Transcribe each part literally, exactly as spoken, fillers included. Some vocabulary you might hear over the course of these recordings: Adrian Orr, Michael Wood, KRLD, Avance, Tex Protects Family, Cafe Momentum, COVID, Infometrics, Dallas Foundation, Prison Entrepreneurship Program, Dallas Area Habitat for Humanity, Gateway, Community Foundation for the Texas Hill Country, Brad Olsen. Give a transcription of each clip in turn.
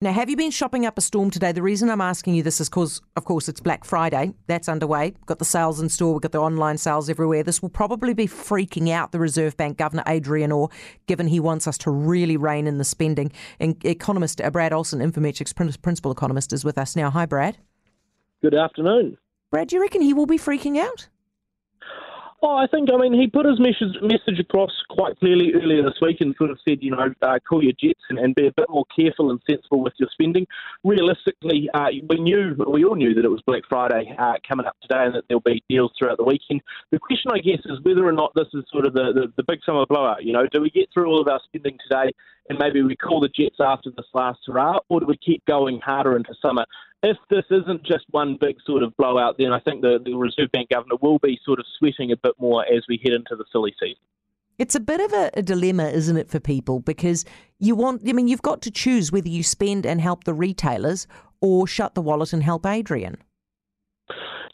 Now, have you been shopping up a storm today? The reason I'm asking you this is because, of course, it's Black Friday. That's underway. We've got the sales in store. We've got the online sales everywhere. This will probably be freaking out the Reserve Bank Governor, Adrian Orr, given he wants us to really rein in the spending. And economist uh, Brad Olsen, Infometrics principal economist, is with us now. Hi, Brad. Good afternoon. Brad, do you reckon he will be freaking out? Oh, I think, I mean, he put his message, message across quite clearly earlier this week and sort of said, you know, uh, cool your jets and, and be a bit more careful and sensible with your spending. Realistically, uh, we knew, we all knew that it was Black Friday uh, coming up today and that there'll be deals throughout the weekend. The question, I guess, is whether or not this is sort of the, the, the big summer blowout. You know, do we get through all of our spending today and maybe we call the jets after this last hurrah, or do we keep going harder into summer? If this isn't just one big sort of blowout, then I think the, the Reserve Bank Governor will be sort of sweating a bit more as we head into the silly season. It's a bit of a, a dilemma, isn't it, for people? Because you want, I mean, you've got to choose whether you spend and help the retailers or shut the wallet and help Adrian.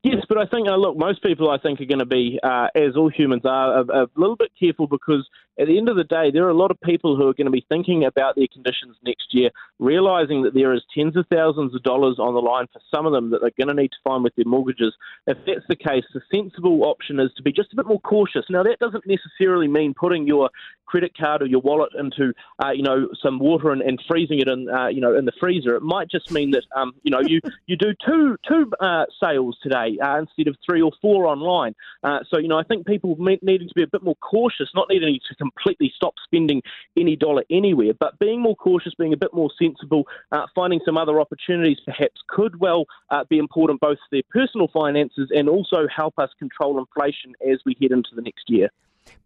Yes, but I think, uh, look, most people I think are going to be, uh, as all humans are, a, a little bit careful because at the end of the day, there are a lot of people who are going to be thinking about their conditions next year, realising that there is tens of thousands of dollars on the line for some of them that they're going to need to find with their mortgages. If that's the case, the sensible option is to be just a bit more cautious. Now, that doesn't necessarily mean putting your credit card or your wallet into, uh, you know, some water and, and freezing it in, uh, you know, in the freezer. It might just mean that, um, you know, you, you do two, two uh, sales today. Uh, instead of three or four online. Uh, so, you know, I think people needing to be a bit more cautious, not needing to completely stop spending any dollar anywhere, but being more cautious, being a bit more sensible, uh, finding some other opportunities perhaps could well uh, be important both to their personal finances and also help us control inflation as we head into the next year.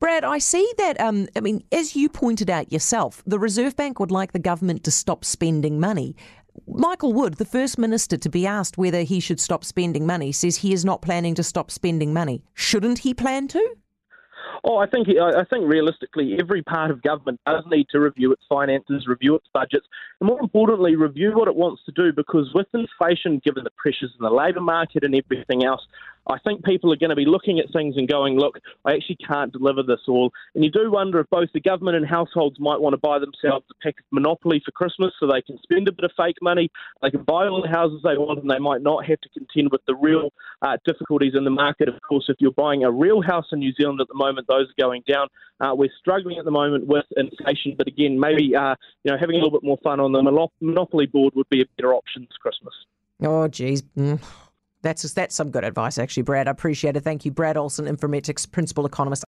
Brad, I see that, um, I mean, as you pointed out yourself, the Reserve Bank would like the government to stop spending money. Michael Wood, the First Minister to be asked whether he should stop spending money, says he is not planning to stop spending money. Shouldn't he plan to? Oh, I think I think realistically, every part of government does need to review its finances, review its budgets, and more importantly, review what it wants to do, because with inflation, given the pressures in the labour market and everything else, I think people are going to be looking at things and going, look, I actually can't deliver this all. And you do wonder if both the government and households might want to buy themselves a pack of Monopoly for Christmas so they can spend a bit of fake money, they can buy all the houses they want, and they might not have to contend with the real uh, difficulties in the market. Of course, if you're buying a real house in New Zealand at the moment, those are going down. Uh, we're struggling at the moment with inflation, but again, maybe uh, you know, having a little bit more fun on the Monopoly board would be a better option this Christmas. Oh, geez. Mm. That's, that's some good advice, actually, Brad. I appreciate it. Thank you, Brad Olsen, Infometrics principal economist.